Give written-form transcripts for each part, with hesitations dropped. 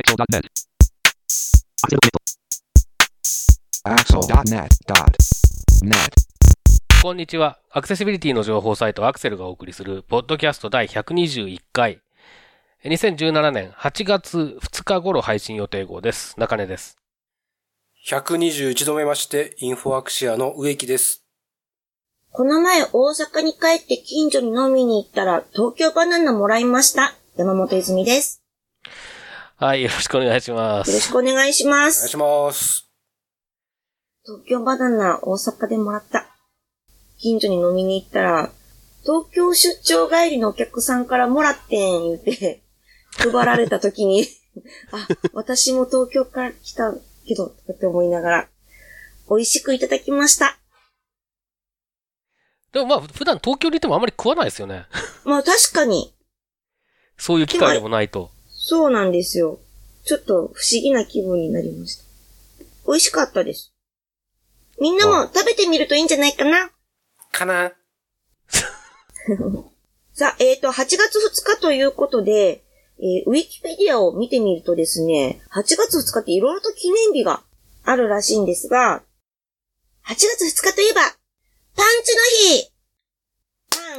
Axel.net. Axel.net.net こんにちは。アクセシビリティの情報サイトアクセルがお送りするポッドキャスト第121回。2017年8月2日頃配信予定号です。中根です。121度目まして、インフォアクシアの植木です。この前大阪に帰って近所に飲みに行ったら東京バナナもらいました。山本泉です。はい、よろしくお願いします。よろしくお願いします。お願いします。東京バナナ大阪でもらった。近所に飲みに行ったら東京出張帰りのお客さんからもらってん言って配られた時にあ、私も東京から来たけどって思いながら美味しくいただきました。でもまあ普段東京にいてもあまり食わないですよね。まあ確かに。そういう機会でもないと。そうなんですよ。ちょっと不思議な気分になりました。美味しかったです。みんなも食べてみるといいんじゃないかな。かな。さあ、8月2日ということで、ウィキペディアを見てみるとですね、8月2日っていろいろと記念日があるらしいんですが、8月2日といえば、パ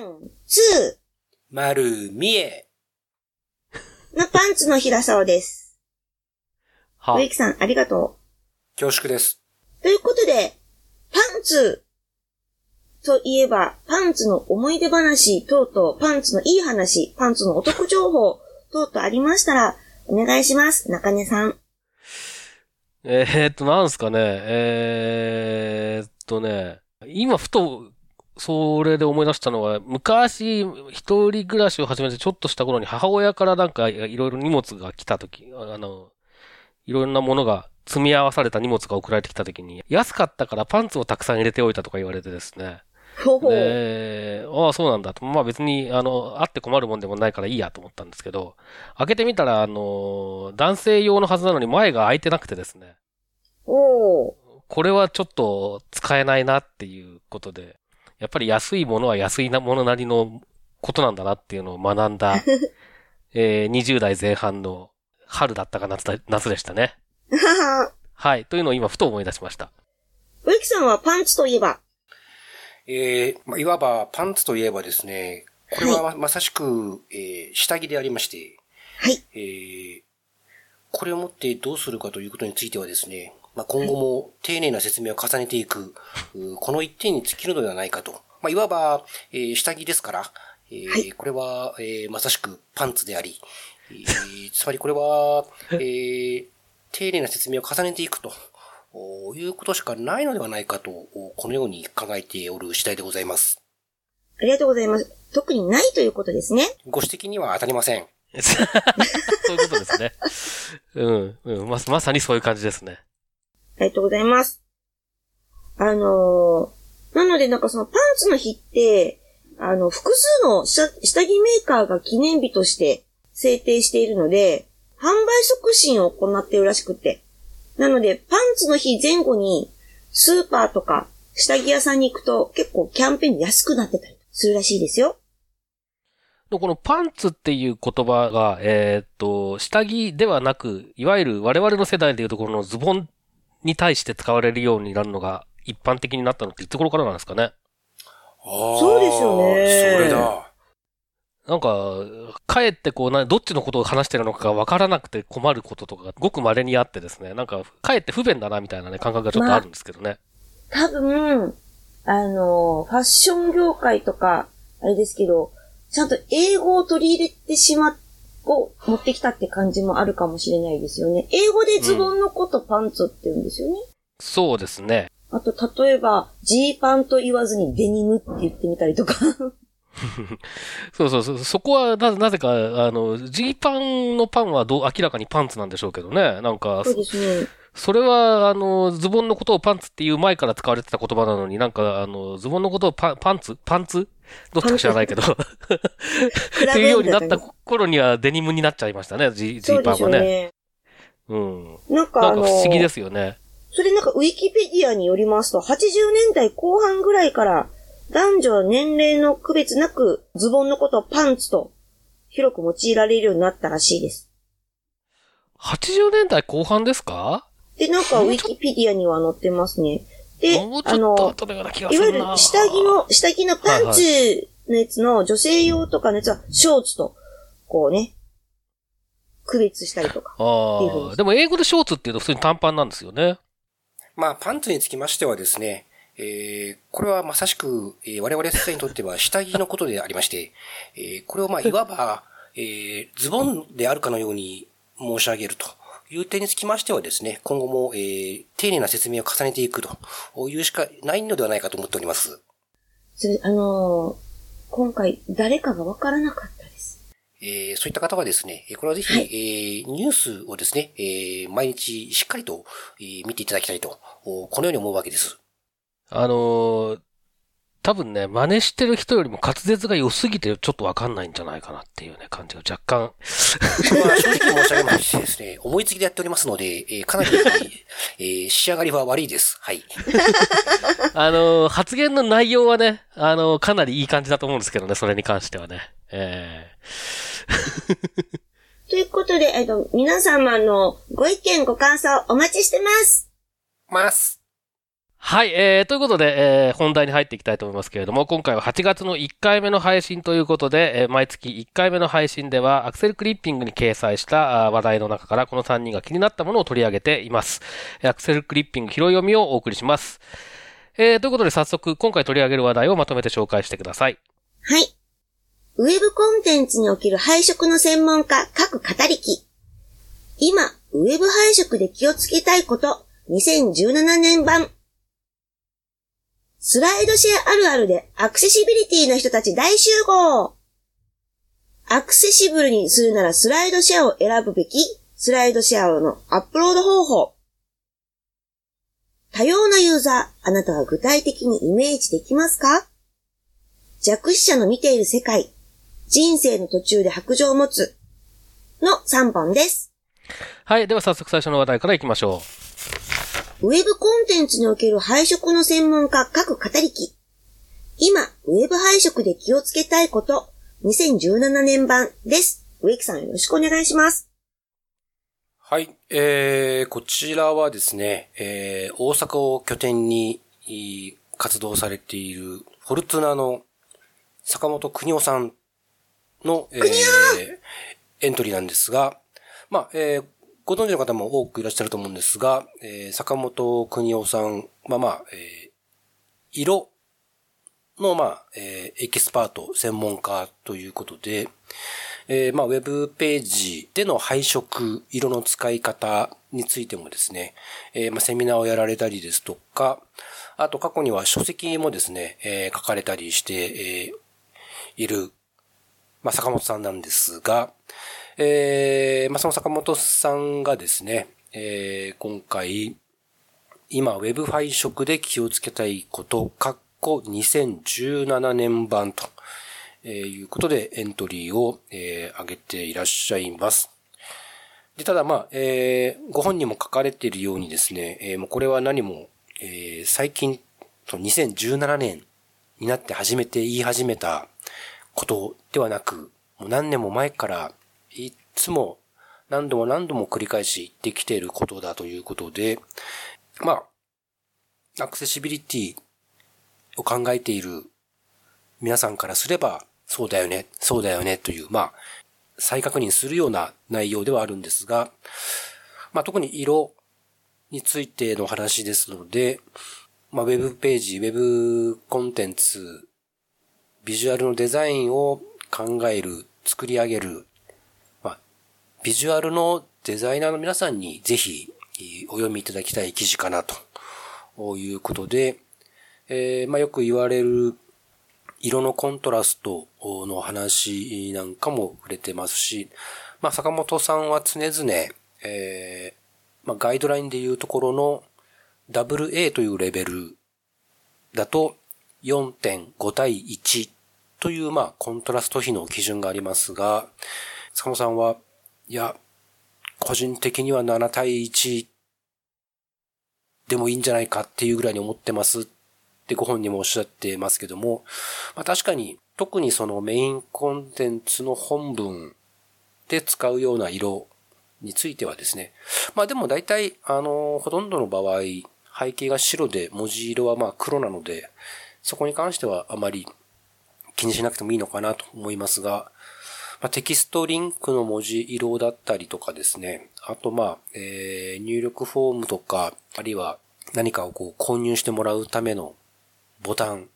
ンツの日、パンツ丸見えのパンツの日だそうです。植木さん、ありがとう。恐縮です。ということで、パンツといえば、パンツの思い出話等々、パンツのいい話、パンツのお得情報等々ありましたら、お願いします、中根さん。なんすかね、今ふとそれで思い出したのは、昔一人暮らしを始めてちょっとした頃に母親からなんかいろいろ荷物が来た時、いろんなものが積み合わされた荷物が送られてきた時に、安かったからパンツをたくさん入れておいたとか言われてですね。で、ああそうなんだと。まあ別にあって困るもんでもないからいいやと思ったんですけど、開けてみたら男性用のはずなのに前が開いてなくてですね。おー。これはちょっと使えないなっていうことで、やっぱり安いものは安いものなりのことなんだなっていうのを学んだ20代前半の春だったか夏でしたね。はい、というのを今ふと思い出しました。植木さんはパンツといえばいわばパンツといえばですね、これはまさしく、下着でありまして、はいこれをもってどうするかということについてはですね、まあ、今後も丁寧な説明を重ねていく、この一点に尽きるのではないかと。まあ、いわば、下着ですから、はい、これは、まさしくパンツであり、つまりこれは、丁寧な説明を重ねていくということしかないのではないかと、このように考えておる次第でございます。ありがとうございます。特にないということですね。ご指摘には当たりません。そういうことですね。うん、うん。まさにそういう感じですね。ありがとうございます。なのでなんかそのパンツの日って、複数の下着メーカーが記念日として制定しているので、販売促進を行っているらしくて。なので、パンツの日前後に、スーパーとか、下着屋さんに行くと、結構キャンペーンで安くなってたりするらしいですよ。このパンツっていう言葉が、下着ではなく、いわゆる我々の世代でいうところのズボン、に対して使われるようになるのが一般的になったのっていつ頃からなんですかね。そうですよね。それだ。なんか、かえってこう、どっちのことを話してるのかわからなくて困ることとかがごく稀にあってですね、なんか、かえって不便だなみたいなね、感覚がちょっとあるんですけどね。まあ、多分、ファッション業界とか、あれですけど、ちゃんと英語を取り入れて持ってきたって感じもあるかもしれないですよね。英語でズボンのことパンツって言うんですよね。そうですね。あと、例えば、ジーパンと言わずにデニムって言ってみたりとか。そうそうそう。そこはなぜか、ジーパンのパンは明らかにパンツなんでしょうけどね。なんか、そうですね。それは、ズボンのことをパンツっていう前から使われてた言葉なのに、なんか、ズボンのことをパンツどっちか知らないけど。っていうようになった頃にはデニムになっちゃいましたね、ジーパンはね。うん。なんか不思議ですよね。それなんかウィキペディアによりますと、80年代後半ぐらいから、男女年齢の区別なく、ズボンのことをパンツと広く用いられるようになったらしいです。80年代後半ですか？で、なんかウィキペディアには載ってますね。で、いわゆる下着のパンツのやつの女性用とかのやつはショーツと、こうね、区別したりとか。ああ。でも英語でショーツっていうと普通に短パンなんですよね。まあ、パンツにつきましてはですね、これはまさしく、我々世代にとっては下着のことでありまして、これをまあいわば、ズボンであるかのように申し上げるという点につきましてはですね、今後も、丁寧な説明を重ねていくというしかないのではないかと思っております。今回誰かがわからなかったです。そういった方はですね、これはぜひ、はい、ニュースをですね、毎日しっかりと、見ていただきたいと、このように思うわけです。多分ね、真似してる人よりも滑舌が良すぎてちょっとわかんないんじゃないかなっていうね、感じが若干。まあ、正直申し上げましてですね、思いつきでやっておりますので、かなり、仕上がりは悪いです。はい。発言の内容はね、かなりいい感じだと思うんですけどね、それに関してはね。ということで、皆様のご意見ご感想お待ちしてます。はい、ということで、本題に入っていきたいと思いますけれども、今回は8月の1回目の配信ということで、毎月1回目の配信ではアクセルクリッピングに掲載した話題の中からこの3人が気になったものを取り上げています。アクセルクリッピング拾い読みをお送りします。ということで早速今回取り上げる話題をまとめて紹介してください。はい。ウェブコンテンツにおける配色の専門家各語り機。今、ウェブ配色で気をつけたいこと2017年版。スライドシェアあるあるでアクセシビリティの人たち大集合。アクセシブルにするならスライドシェアを選ぶべきスライドシェアのアップロード方法。多様なユーザー、あなたは具体的にイメージできますか？弱視者の見ている世界、人生の途中で白状を持つの3本です。はい、では早速最初の話題からいきましょう。ウェブコンテンツにおける配色の専門家各語り機。今、ウェブ配色で気をつけたいこと、2017年版です。植木さんよろしくお願いします。はい、こちらはですね、大阪を拠点に活動されているフォルツナの坂本邦夫さんの、エントリーなんですが、まあ、ご存知の方も多くいらっしゃると思うんですが、坂本邦夫さんは、色の、エキスパート、専門家ということで、ウェブページでの配色、色の使い方についてもですね、セミナーをやられたりですとか、あと過去には書籍もですね、書かれたりして、いる、坂本さんなんですが、その坂本さんがですね、今回、今、ウェブ配色で気をつけたいこと、2017年版ということでエントリーを、上げていらっしゃいます。で、ただ、ご本人も書かれているようにですね、もうこれは何も、最近、2017年になって初めて言い始めたことではなく、もう何年も前から、いつも何度も繰り返し言ってきていることだということで、アクセシビリティを考えている皆さんからすれば、そうだよねという、再確認するような内容ではあるんですが、特に色についての話ですので、ウェブページ、ウェブコンテンツ、ビジュアルのデザインを考える、作り上げる、ビジュアルのデザイナーの皆さんにぜひお読みいただきたい記事かなということで、よく言われる色のコントラストの話なんかも触れてますし、坂本さんは常々、ガイドラインでいうところの WA というレベルだと 4.5 対1というコントラスト比の基準がありますが、坂本さんは、個人的には7対1でもいいんじゃないかっていうぐらいに思ってますってご本人もおっしゃってますけども、確かに特にそのメインコンテンツの本文で使うような色についてはですね、まあでも大体、ほとんどの場合、背景が白で文字色はまあ黒なので、そこに関してはあまり気にしなくてもいいのかなと思いますが、まあ、テキストリンクの文字色だったりとかですね、あとまあ、入力フォームとか、あるいは何かをこう購入してもらうためのボタン、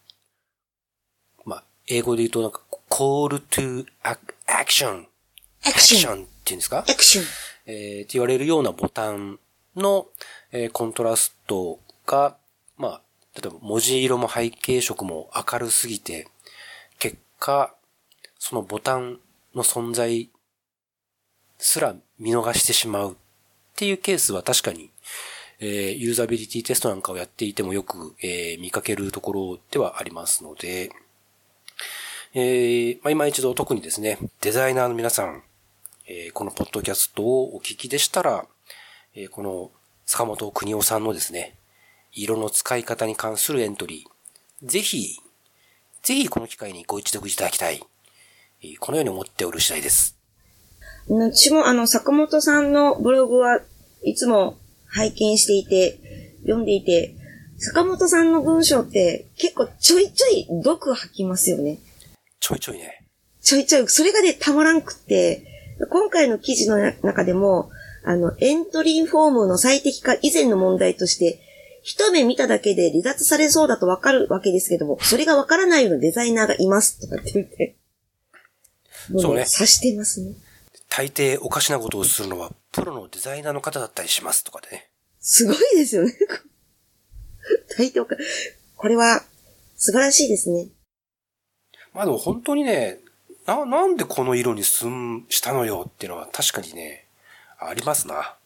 まあ、英語で言うとなんか、call to action。action っていうんですか？ action。って言われるようなボタンの、コントラストが、まあ、例えば文字色も背景色も明るすぎて、結果、そのボタンの存在すら見逃してしまうっていうケースは確かに、ユーザビリティテストなんかをやっていてもよく、見かけるところではありますので、まあ、今一度特にですね、デザイナーの皆さん、このポッドキャストをお聞きでしたら、この坂本邦夫さんのですね、色の使い方に関するエントリー、ぜひこの機会にご一読いただきたい。このように思っておる次第です。私も坂本さんのブログはいつも拝見していて、読んでいて、坂本さんの文章って結構ちょいちょい毒吐きますよね。ちょいちょいね。ちょいちょい。それがね、たまらんくって、今回の記事の中でも、エントリーフォームの最適化以前の問題として、一目見ただけで離脱されそうだとわかるわけですけども、それがわからないようなデザイナーがいますとかって言って。そうね。察してますね。大抵おかしなことをするのはプロのデザイナーの方だったりしますとかでね。すごいですよね。大抵これは素晴らしいですね。まあでも本当にね、なんでこの色にしたのよっていうのは確かにね、ありますな。あ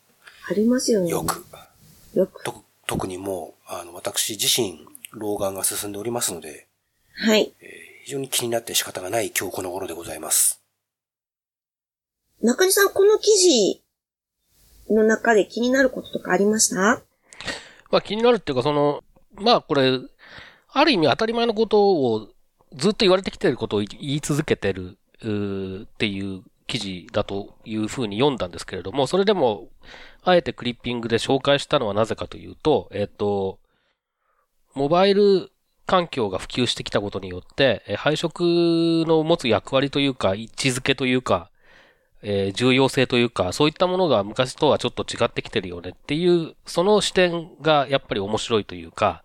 りますよね。よく。特にもう、私自身、老眼が進んでおりますので、はい。非常に気になって仕方がない今日この頃でございます。中西さん、この記事の中で気になることとかありました？まあ気になるっていうか、まあこれ、ある意味当たり前のことをずっと言われてきてることを言い続けてるっていう記事だというふうに読んだんですけれども、それでも、あえてクリッピングで紹介したのはなぜかというと、モバイル環境が普及してきたことによって、配色の持つ役割というか、位置づけというか、重要性というか、そういったものが昔とはちょっと違ってきてるよねっていう、その視点がやっぱり面白いというか、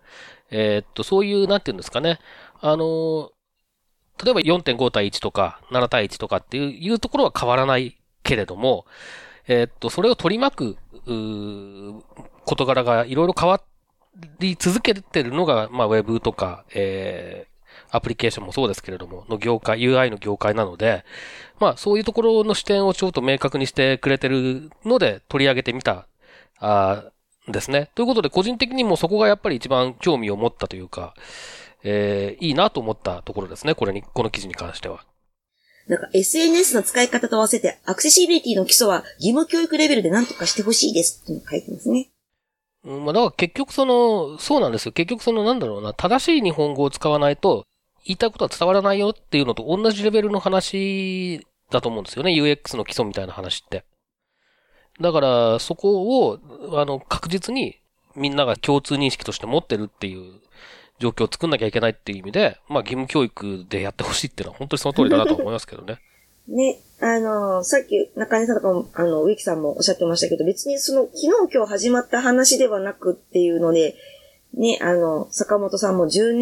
そういう、なんていうんですかね、例えば 4.5 対1とか7対1とかっていうところは変わらないけれども、それを取り巻く、事柄がいろいろ変わり続けてるのが、まあ、ウェブとか、アプリケーションもそうですけれども、の業界、UI の業界なので、まあ、そういうところの視点をちょっと明確にしてくれてるので、取り上げてみた、ですね。ということで、個人的にもそこがやっぱり一番興味を持ったというか、いいなと思ったところですね。この記事に関しては。なんか SNS の使い方と合わせてアクセシビリティの基礎は義務教育レベルで何とかしてほしいですって書いてますね。まあだから結局そうなんですよ。結局なんだろうな、正しい日本語を使わないと言いたいことは伝わらないよっていうのと同じレベルの話だと思うんですよね。UX の基礎みたいな話って。だからそこを確実にみんなが共通認識として持ってるっていう状況を作んなきゃいけないっていう意味で、まあ義務教育でやってほしいっていうのは本当にその通りだなと思いますけどね。ね、さっき中根さんとかも、植木さんもおっしゃってましたけど、別に昨日今日始まった話ではなくっていうので、ね、坂本さんも十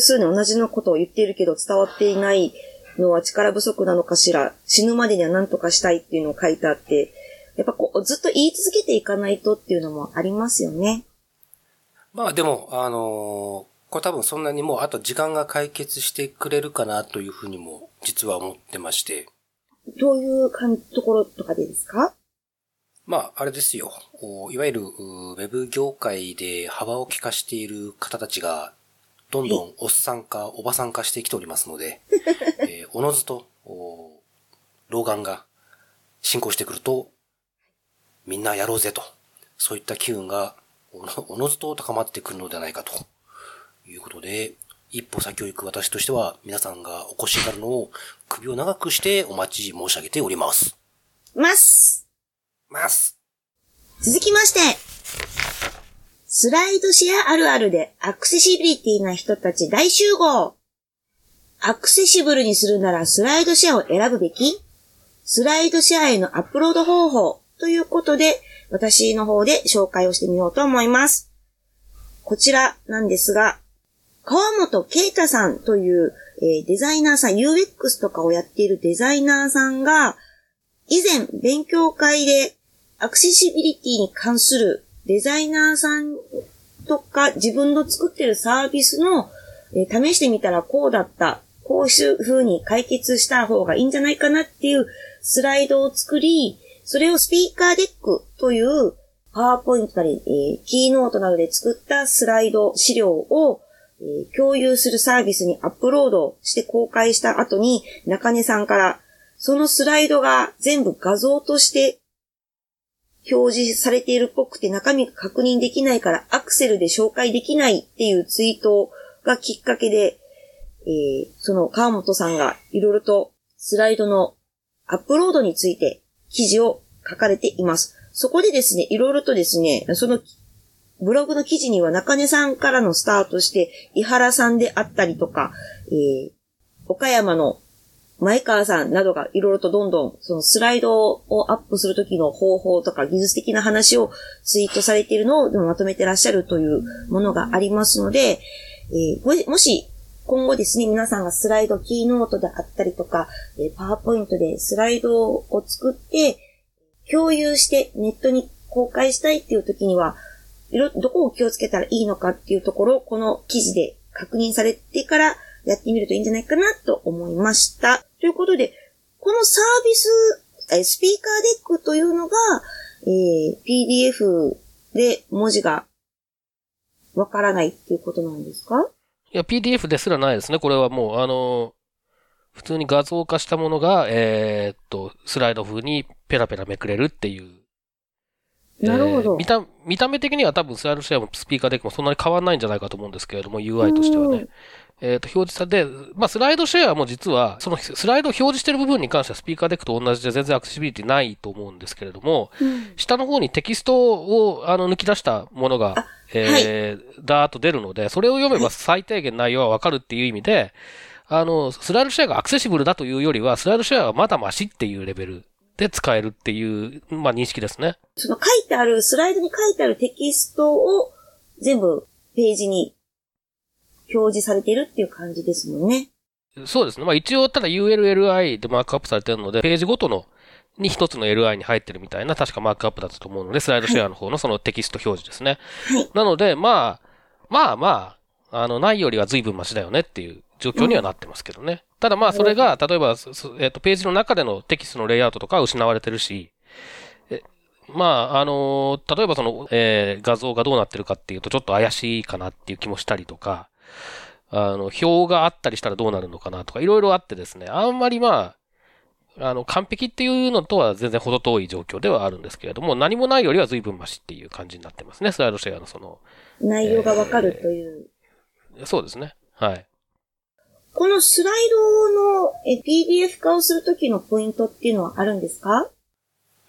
数年同じのことを言っているけど伝わっていないのは力不足なのかしら、死ぬまでには何とかしたいっていうのを書いてあって、やっぱこう、ずっと言い続けていかないとっていうのもありますよね。まあでも、これ多分そんなにもうあと時間が解決してくれるかなというふうにも実は思ってまして。どういうところとかでですか？まああれですよ。いわゆるウェブ業界で幅を利かしている方たちがどんどんおっさん化、おばさん化してきておりますので、おのずと老眼が進行してくるとみんなやろうぜと、そういった機運がおのずと高まってくるのではないかということで、一歩先を行く私としては皆さんがお越しになるのを首を長くしてお待ち申し上げております。ます。続きまして、スライドシェアあるあるでアクセシビリティな人たち大集合。アクセシブルにするならスライドシェアを選ぶべき？スライドシェアへのアップロード方法ということで、私の方で紹介をしてみようと思います。こちらなんですが、川本啓太さんというデザイナーさん、UX とかをやっているデザイナーさんが、以前勉強会でアクセシビリティに関するデザイナーさんとか自分の作ってるサービスの試してみたらこうだった、こういう風に解決した方がいいんじゃないかなっていうスライドを作り、それをスピーカーデックというパワーポイントなり、キーノートなどで作ったスライド資料を共有するサービスにアップロードして公開した後に中根さんからそのスライドが全部画像として表示されているっぽくて中身が確認できないからアクセルで紹介できないっていうツイートがきっかけで、その川本さんがいろいろとスライドのアップロードについて記事を書かれています。そこでですね、いろいろとですね、そのブログの記事には中根さんからのスタートして、井原さんであったりとか、岡山の前川さんなどがいろいろとどんどんそのスライドをアップするときの方法とか技術的な話をツイートされているのをまとめてらっしゃるというものがありますので、もし今後ですね、皆さんがスライド、キーノートであったりとか、パワーポイントでスライドを作って共有してネットに公開したいっていうときには、どこを気をつけたらいいのかっていうところをこの記事で確認されてからやってみるといいんじゃないかなと思いました。ということで、このサービス、スピーカーデックというのが、PDF で文字がわからないっていうことなんですか？いや、PDF ですらないですね。これはもう、普通に画像化したものが、スライド風にペラペラめくれるっていう。なるほど。見た目的には多分スライドシェアもスピーカーデックもそんなに変わらないんじゃないかと思うんですけれども、UI としてはね。表示されて、まあ、スライドシェアも実は、そのスライドを表示している部分に関してはスピーカーデックと同じで全然アクセシビリティないと思うんですけれども、うん、下の方にテキストを抜き出したものが、ダーッと出るので、それを読めば最低限内容はわかるっていう意味で、スライドシェアがアクセシブルだというよりは、スライドシェアはまだマシっていうレベルで使えるっていう、まあ、認識ですね。その書いてある、スライドに書いてあるテキストを全部ページに表示されているっていう感じですもんね。そうですね。まあ一応ただ ULLI でマークアップされているので、ページごとのに一つの LI に入ってるみたいな確かマークアップだったと思うので、スライドシェアの方のそのテキスト表示ですね。はい、なので、まあ、ないよりは随分マシだよねっていう状況にはなってますけどね。うん、ただまあそれが、例えば、ページの中でのテキストのレイアウトとかは失われてるし、まあ、例えばその、画像がどうなってるかっていうとちょっと怪しいかなっていう気もしたりとか、表があったりしたらどうなるのかなとか、いろいろあってですね、あんまりまあ、完璧っていうのとは全然ほど遠い状況ではあるんですけれども、何もないよりは随分マシっていう感じになってますね、スライドシェアのその。内容がわかるという。そうですね。はい。このスライドの PDF 化をするときのポイントっていうのはあるんですか？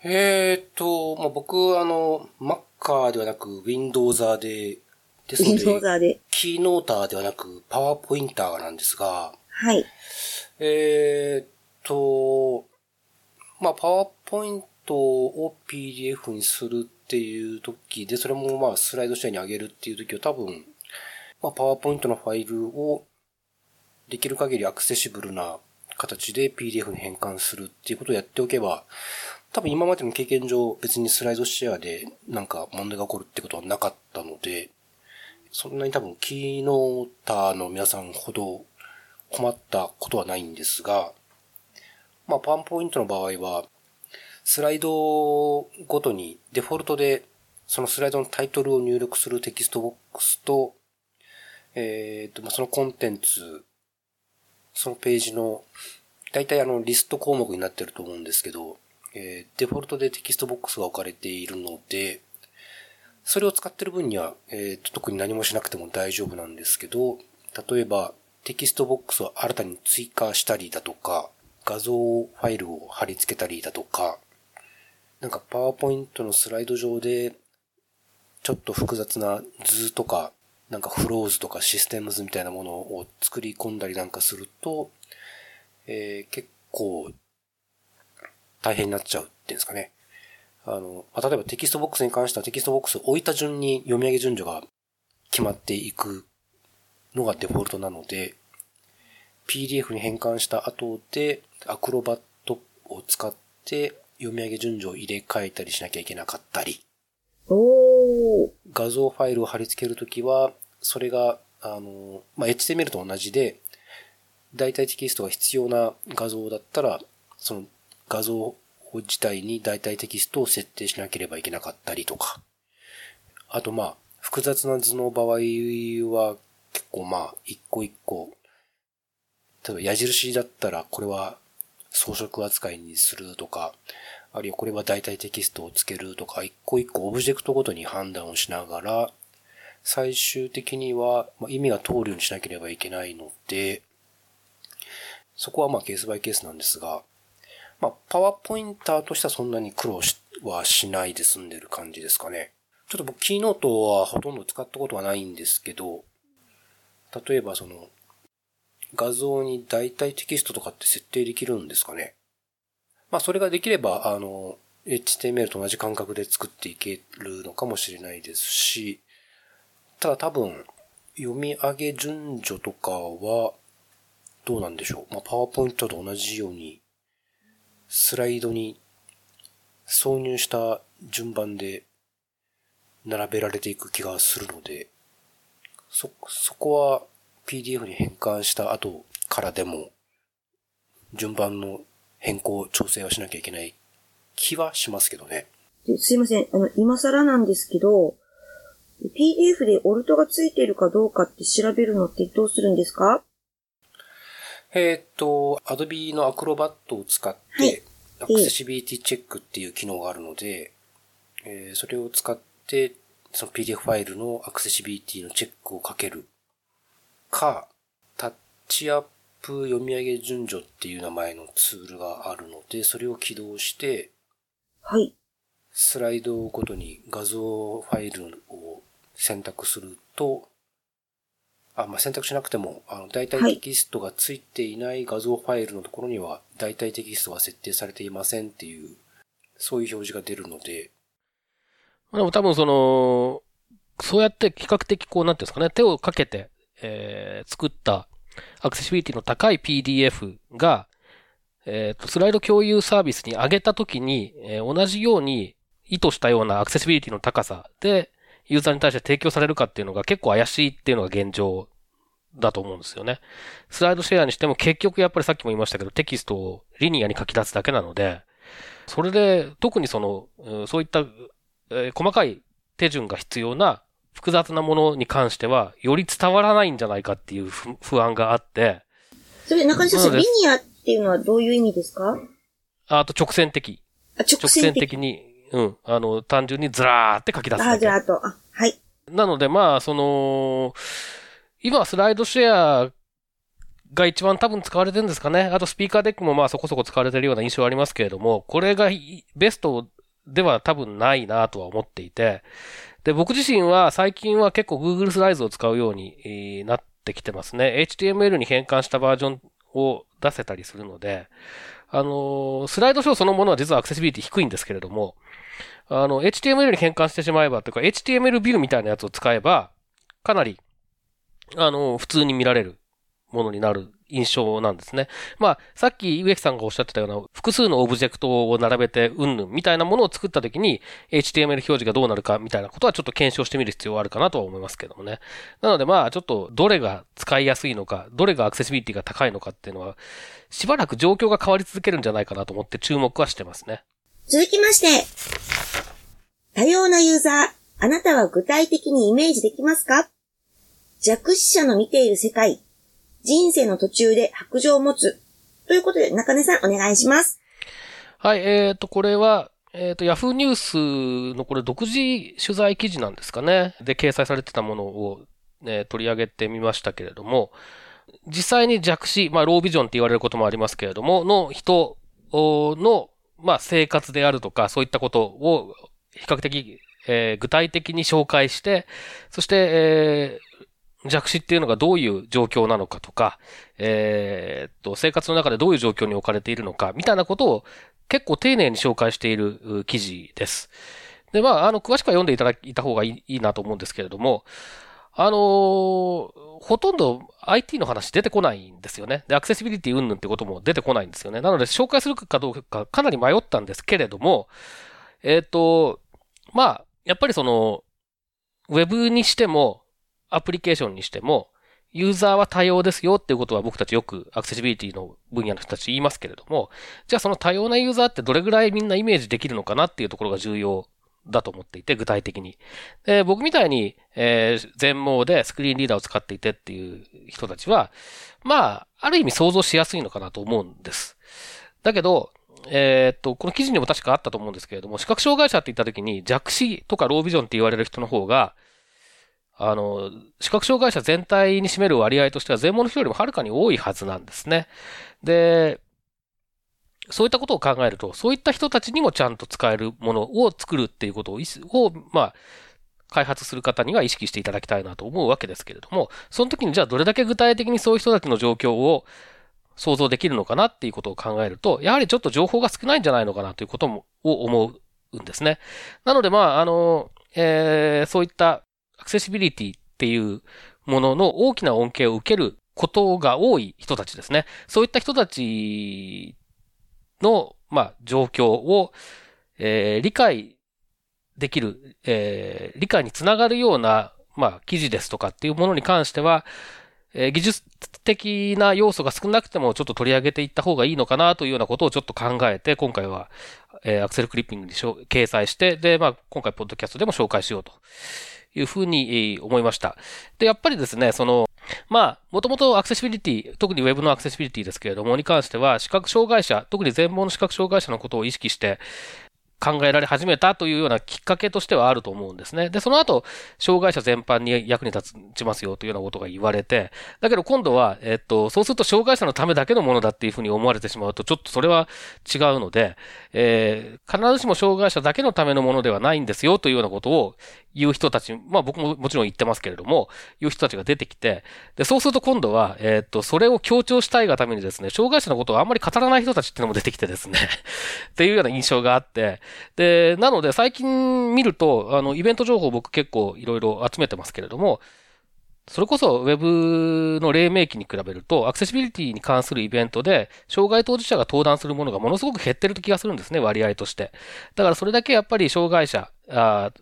まあ、僕、Mac ではなく Windows ですので、キーノーターではなく、パワーポインターなんですが、はい。まあ、パワーポイントを PDF にするっていう時で、それもまあ、スライドシェアに上げるっていう時は多分、まあ、パワーポイントのファイルを、できる限りアクセシブルな形で PDF に変換するっていうことをやっておけば、多分今までの経験上、別にスライドシェアでなんか問題が起こるってことはなかったので、そんなに多分キーノーターの皆さんほど困ったことはないんですが、まあパワーポイントの場合は、スライドごとにデフォルトでそのスライドのタイトルを入力するテキストボックスと、そのコンテンツ、そのページの、だいたいリスト項目になってると思うんですけど、デフォルトでテキストボックスが置かれているので、それを使ってる分には、特に何もしなくても大丈夫なんですけど、例えばテキストボックスを新たに追加したりだとか、画像ファイルを貼り付けたりだとか、なんかパワーポイントのスライド上でちょっと複雑な図とかなんかフローズとかシステム図みたいなものを作り込んだりなんかすると、結構大変になっちゃうっていうんですかね。例えばテキストボックスに関してはテキストボックスを置いた順に読み上げ順序が決まっていくのがデフォルトなので、PDF に変換した後でアクロバットを使って読み上げ順序を入れ替えたりしなきゃいけなかったり、画像ファイルを貼り付けるときはそれがHTML と同じで代替テキストが必要な画像だったらその画像自体に代替テキストを設定しなければいけなかったりとか、あと複雑な図の場合は結構一個一個、例えば矢印だったらこれは装飾扱いにするとか、あるいはこれは代替テキストをつけるとか、一個一個オブジェクトごとに判断をしながら、最終的には意味が通るようにしなければいけないので、そこはケースバイケースなんですが、パワーポインターとしてはそんなに苦労はしないで済んでる感じですかね。ちょっと僕、キーノートはほとんど使ったことはないんですけど、例えば画像に代替テキストとかって設定できるんですかね。それができれば、HTML と同じ感覚で作っていけるのかもしれないですし、ただ多分、読み上げ順序とかは、どうなんでしょう。パワーポイントと同じように、スライドに挿入した順番で並べられていく気がするので、そこは PDF に変換した後からでも順番の変更、調整はしなきゃいけない気はしますけどね。すいません。今更なんですけど、PDF でオルトがついているかどうかって調べるのってどうするんですか？Adobe の Acrobat を使って、アクセシビリティチェックっていう機能があるので、それを使って、その PDF ファイルのアクセシビリティのチェックをかけるか、タッチアップ読み上げ順序っていう名前のツールがあるので、それを起動して、はい。スライドごとに画像ファイルを選択すると、選択しなくても、代替テキストがついていない画像ファイルのところには、代替テキストが設定されていませんっていう、そういう表示が出るので。でも多分そうやって比較的なんていうんですかね、手をかけて、作ったアクセシビリティの高い PDF が、スライド共有サービスに上げたときに、同じように意図したようなアクセシビリティの高さで、ユーザーに対して提供されるかっていうのが結構怪しいっていうのが現状だと思うんですよね。スライドシェアにしても結局やっぱりさっきも言いましたけどテキストをリニアに書き出すだけなので、それで特にそういった細かい手順が必要な複雑なものに関してはより伝わらないんじゃないかっていう不安があって。それ中西さん、リニアっていうのはどういう意味ですか？あと直線的。直線的に。うん。単純にずらーって書き出すだけ。ずらーっと。はい。なので、今はスライドシェアが一番多分使われてるんですかね。あとスピーカーデックもそこそこ使われてるような印象はありますけれども、これがベストでは多分ないなとは思っていて、で、僕自身は最近は結構 Google スライズを使うようになってきてますね。HTML に変換したバージョンを出せたりするので、スライドショーそのものは実はアクセシビリティ低いんですけれども、HTML に変換してしまえばというか、HTML ビューみたいなやつを使えば、かなり、普通に見られるものになる印象なんですね。さっき植木さんがおっしゃってたような、複数のオブジェクトを並べて、うんぬんみたいなものを作ったときに、HTML 表示がどうなるかみたいなことはちょっと検証してみる必要はあるかなとは思いますけどもね。なのでちょっと、どれが使いやすいのか、どれがアクセシビリティが高いのかっていうのは、しばらく状況が変わり続けるんじゃないかなと思って注目はしてますね。続きまして、多様なユーザー、あなたは具体的にイメージできますか？弱視者の見ている世界、人生の途中で白杖を持つということで、中根さんお願いします。はい、これはYahoo ニュースのこれ独自取材記事なんですかね、で掲載されてたものを、取り上げてみましたけれども、実際に弱視、ロービジョンって言われることもありますけれども、の人のまあ、生活であるとか、そういったことを比較的、具体的に紹介して、そして、弱視っていうのがどういう状況なのかとか、生活の中でどういう状況に置かれているのか、みたいなことを結構丁寧に紹介している記事です。で、まあ、詳しくは読んでいただいた方がいいなと思うんですけれども、ほとんど IT の話出てこないんですよね。で、アクセシビリティ云々ってことも出てこないんですよね。なので、紹介するかどうかかなり迷ったんですけれども、まあ、やっぱりウェブにしても、アプリケーションにしても、ユーザーは多様ですよっていうことは僕たちよくアクセシビリティの分野の人たち言いますけれども、じゃあその多様なユーザーってどれぐらいみんなイメージできるのかなっていうところが重要だと思っていて、具体的に。僕みたいに、全盲でスクリーンリーダーを使っていてっていう人たちは、まあ、ある意味想像しやすいのかなと思うんです。だけど、この記事にも確かあったと思うんですけれども、視覚障害者って言った時に弱視とかロービジョンって言われる人の方が、視覚障害者全体に占める割合としては全盲の人よりもはるかに多いはずなんですね。で、そういったことを考えると、そういった人たちにもちゃんと使えるものを作るっていうことを、まあ、開発する方には意識していただきたいなと思うわけですけれども、その時にじゃあどれだけ具体的にそういう人たちの状況を想像できるのかなっていうことを考えると、やはりちょっと情報が少ないんじゃないのかなということを思うんですね。なので、まあ、そういったアクセシビリティっていうものの大きな恩恵を受けることが多い人たちですね。そういった人たちの、まあ、状況を、理解できる、理解につながるような、まあ、記事ですとかっていうものに関しては、技術的な要素が少なくてもちょっと取り上げていった方がいいのかなというようなことをちょっと考えて、今回は、アクセルクリッピングに掲載して、で、まあ、今回ポッドキャストでも紹介しようと。いうふうに思いました。で、やっぱりですね、まあ、もともとアクセシビリティ、特にウェブのアクセシビリティですけれども、に関しては、視覚障害者、特に全盲の視覚障害者のことを意識して考えられ始めたというようなきっかけとしてはあると思うんですね。で、その後、障害者全般に役に立ちますよというようなことが言われて、だけど今度は、そうすると障害者のためだけのものだっていうふうに思われてしまうと、ちょっとそれは違うので、必ずしも障害者だけのためのものではないんですよというようなことを、いう人たち、まあ僕ももちろん言ってますけれども、いう人たちが出てきて、で、そうすると今度は、それを強調したいがためにですね、障害者のことをあんまり語らない人たちっていうのも出てきてですね、っていうような印象があって、で、なので最近見ると、イベント情報僕結構いろいろ集めてますけれども、それこそウェブの黎明期に比べると、アクセシビリティに関するイベントで、障害当事者が登壇するものがものすごく減ってる気がするんですね、割合として。だからそれだけやっぱり障害者、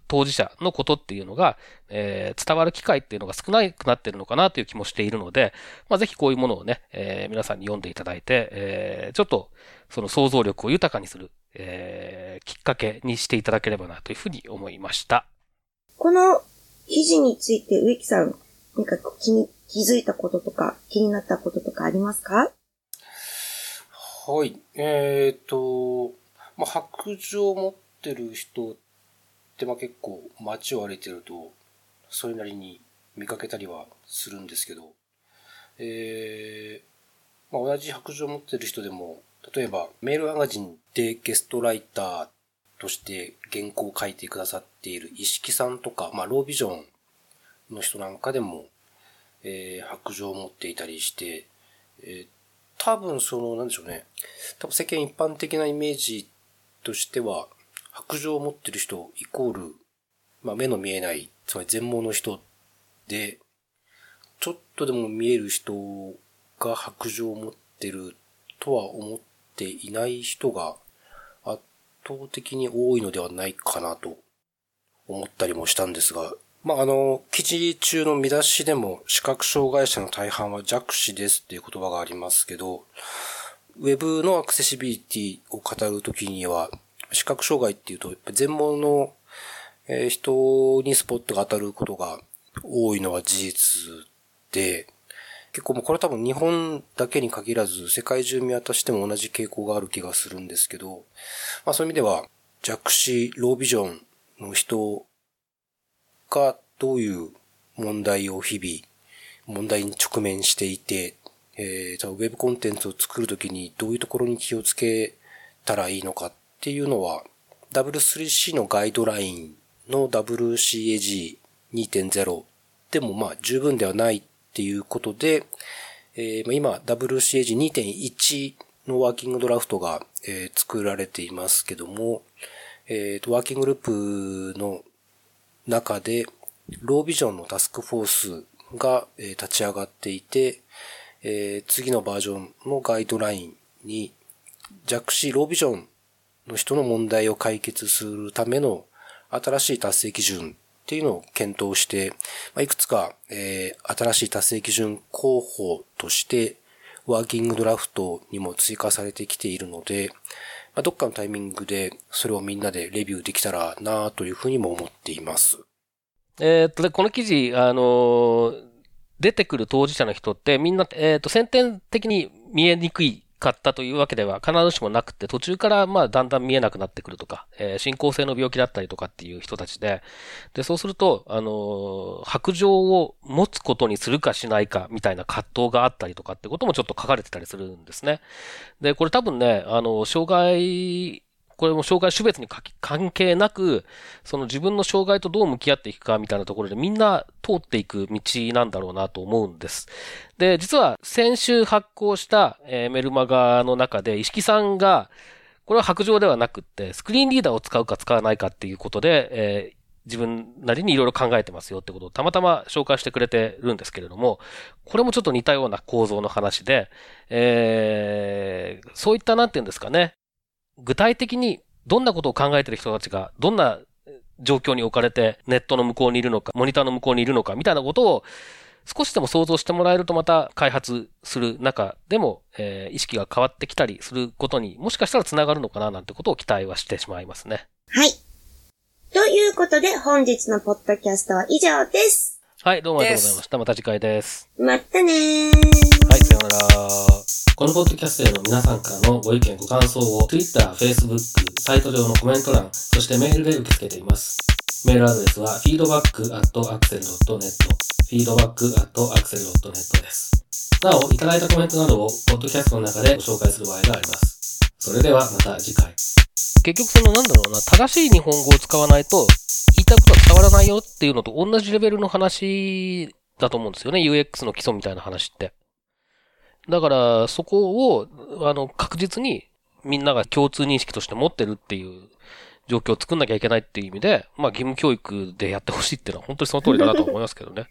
当事者のことっていうのが、伝わる機会っていうのが少なくなってるのかなという気もしているので、まあ、ぜひこういうものをね、皆さんに読んでいただいて、ちょっとその想像力を豊かにする、きっかけにしていただければなというふうに思いました。この記事について植木さん、何か気づいたこととか気になったこととかありますか？はい。まあ、白杖を持ってる人って、まあ、結構街を歩いてると、それなりに見かけたりはするんですけど、まあ、同じ白杖を持ってる人でも、例えばメールマガジンでゲストライターとして原稿を書いてくださっている石木さんとか、まあ、ロービジョンの人なんかでも、白杖を持っていたりして、多分なんでしょうね。多分世間一般的なイメージとしては、白杖を持ってる人イコール、まあ目の見えない、つまり全盲の人で、ちょっとでも見える人が白杖を持ってるとは思っていない人が圧倒的に多いのではないかなと思ったりもしたんですが、まあ、記事中の見出しでも視覚障害者の大半は弱視ですっていう言葉がありますけど、ウェブのアクセシビリティを語るときには、視覚障害っていうと、全盲の人にスポットが当たることが多いのは事実で、結構もうこれ多分日本だけに限らず世界中見渡しても同じ傾向がある気がするんですけど、まあそういう意味では弱視、ロービジョンの人がどういう問題に直面していて、ウェブコンテンツを作るときにどういうところに気をつけたらいいのかっっていうのは W3C のガイドラインの WCAG2.0 でもまあ十分ではないっていうことで、今 WCAG2.1 のワーキングドラフトが作られていますけども、ワーキンググループの中でロービジョンのタスクフォースが立ち上がっていて、次のバージョンのガイドラインに弱視ロービジョンの人の問題を解決するための新しい達成基準っていうのを検討して、いくつか新しい達成基準候補としてワーキングドラフトにも追加されてきているので、どっかのタイミングでそれをみんなでレビューできたらなというふうにも思っています。この記事、出てくる当事者の人ってみんな、先天的に見えにくいかったというわけでは必ずしもなくて、途中からだんだん見えなくなってくるとか、進行性の病気だったりとかっていう人たちで、そうすると、白状を持つことにするかしないかみたいな葛藤があったりとかってこともちょっと書かれてたりするんですね。で、これ多分ね、これも障害種別に関係なく、その自分の障害とどう向き合っていくかみたいなところでみんな通っていく道なんだろうなと思うんです。で、実は先週発行したメルマガの中で石木さんが、これは白状ではなくって、スクリーンリーダーを使うか使わないかっていうことで、自分なりにいろいろ考えてますよってことをたまたま紹介してくれてるんですけれども、これもちょっと似たような構造の話で、そういったなんていうんですかね、具体的にどんなことを考えている人たちがどんな状況に置かれてネットの向こうにいるのか、モニターの向こうにいるのかみたいなことを少しでも想像してもらえるとまた開発する中でも、意識が変わってきたりすることにもしかしたらつながるのかななんてことを期待はしてしまいますね。はい。ということで本日のポッドキャストは以上です。はい、どうもありがとうございました。また次回です。またねー。はい、さよなら。このポッドキャストへの皆さんからのご意見ご感想を Twitter、Facebook、サイト上のコメント欄、そしてメールで受け付けています。メールアドレスは feedback@axel.net feedback@axel.net です。なお、いただいたコメントなどをポッドキャストの中でご紹介する場合があります。それではまた次回。結局正しい日本語を使わないと言いたいことは伝わらないよっていうのと同じレベルの話だと思うんですよね。UX の基礎みたいな話って。だから、そこを、確実にみんなが共通認識として持ってるっていう状況を作んなきゃいけないっていう意味で、義務教育でやってほしいっていうのは本当にその通りだなと思いますけどね。